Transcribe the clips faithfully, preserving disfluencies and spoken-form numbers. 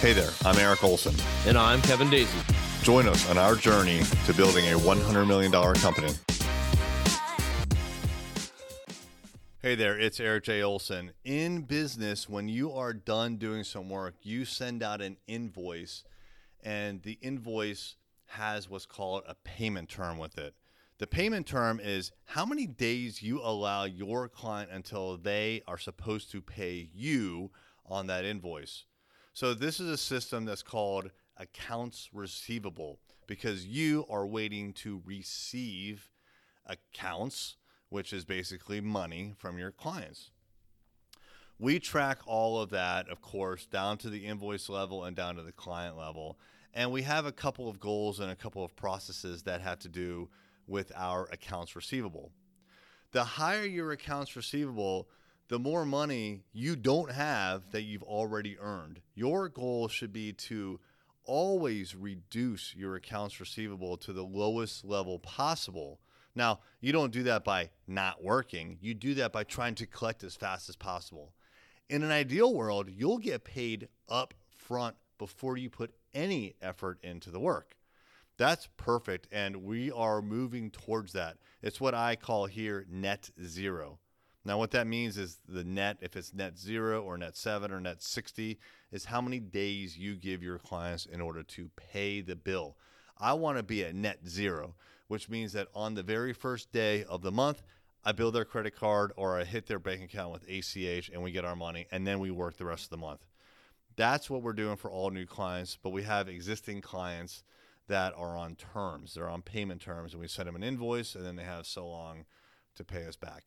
Hey there, I'm Eric Olson. And I'm Kevin Daisy. Join us on our journey to building a one hundred million dollars company. Hey there, it's Eric J. Olson. In business, when you are done doing some work, you send out an invoice, and the invoice has what's called a payment term with it. The payment term is how many days you allow your client until they are supposed to pay you on that invoice. So this is a system that's called accounts receivable, because you are waiting to receive accounts, which is basically money from your clients. We track all of that, of course, down to the invoice level and down to the client level. And we have a couple of goals and a couple of processes that have to do with our accounts receivable. The higher your accounts receivable, the more money you don't have that you've already earned. Your goal should be to always reduce your accounts receivable to the lowest level possible. Now, you don't do that by not working. You do that by trying to collect as fast as possible. In an ideal world, you'll get paid up front before you put any effort into the work. That's perfect, and we are moving towards that. It's what I call here net zero. Now, what that means is the net, if it's net zero or net seven or net sixty, is how many days you give your clients in order to pay the bill. I want to be at net zero, which means that on the very first day of the month, I bill their credit card or I hit their bank account with A C H and we get our money, and then we work the rest of the month. That's what we're doing for all new clients, but we have existing clients that are on terms. They're on payment terms, and we send them an invoice, and then they have so long to pay us back.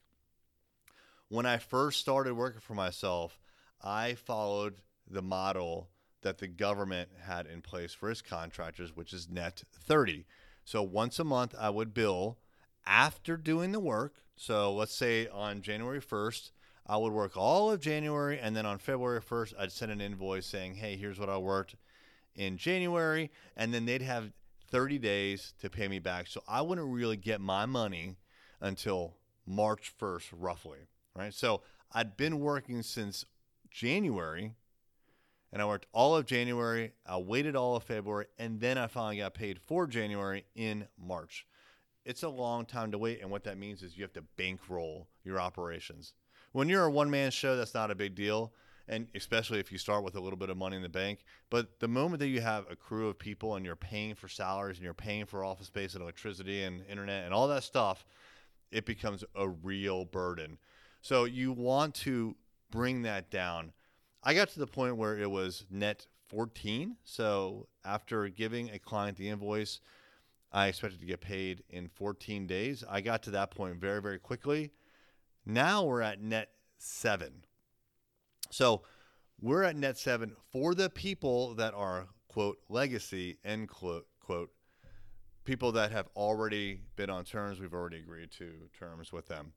When I first started working for myself, I followed the model that the government had in place for its contractors, which is net thirty. So once a month, I would bill after doing the work. So let's say on January first, I would work all of January, and then on February first, I'd send an invoice saying, hey, here's what I worked in January, and then they'd have thirty days to pay me back. So I wouldn't really get my money until March first, roughly. Right, so I'd been working since January, and I worked all of January, I waited all of February, and then I finally got paid for January in March. It's a long time to wait, and what that means is you have to bankroll your operations. When you're a one-man show, that's not a big deal, and especially if you start with a little bit of money in the bank. But the moment that you have a crew of people and you're paying for salaries and you're paying for office space and electricity and internet and all that stuff, it becomes a real burden. So you want to bring that down. I got to the point where it was net fourteen. So after giving a client the invoice, I expected to get paid in fourteen days. I got to that point very, very quickly. Now we're at net seven. So we're at net seven for the people that are, quote, legacy, end quote, quote, people that have already been on terms. We've already agreed to terms with them.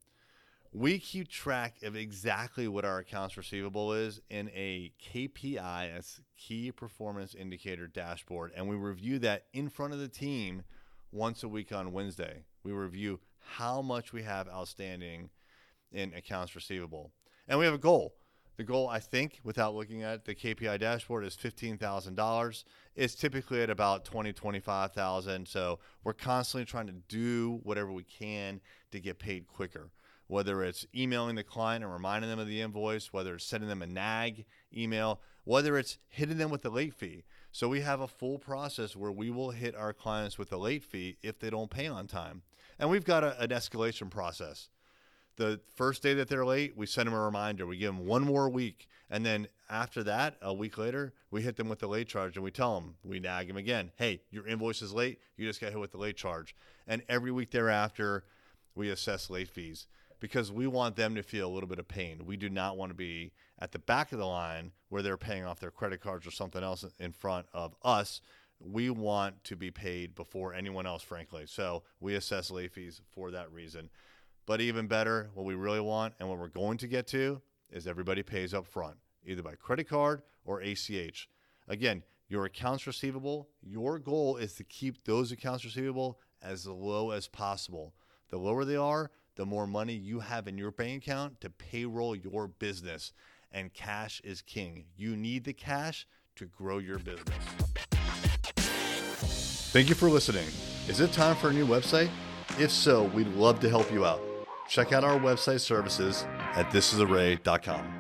We keep track of exactly what our accounts receivable is in a K P I, that's key performance indicator dashboard, and we review that in front of the team once a week on Wednesday. We review how much we have outstanding in accounts receivable. And we have a goal. The goal, I think, without looking at the K P I dashboard, is fifteen thousand dollars. It's typically at about twenty thousand, twenty-five thousand dollars. So we're constantly trying to do whatever we can to get paid quicker, whether it's emailing the client and reminding them of the invoice, whether it's sending them a nag email, whether it's hitting them with the late fee. So we have a full process where we will hit our clients with a late fee if they don't pay on time. And we've got a, an escalation process. The first day that they're late, we send them a reminder. We give them one more week. And then after that, a week later, we hit them with the late charge and we tell them, we nag them again. Hey, your invoice is late. You just got hit with the late charge. And every week thereafter, we assess late fees, because we want them to feel a little bit of pain. We do not want to be at the back of the line where they're paying off their credit cards or something else in front of us. We want to be paid before anyone else, frankly. So we assess late fees for that reason. But even better, what we really want and what we're going to get to is everybody pays up front, either by credit card or A C H. Again, your accounts receivable, your goal is to keep those accounts receivable as low as possible. The lower they are, the more money you have in your bank account to payroll your business. And cash is king. You need the cash to grow your business. Thank you for listening. Is it time for a new website? If so, we'd love to help you out. Check out our website services at this is array dot com.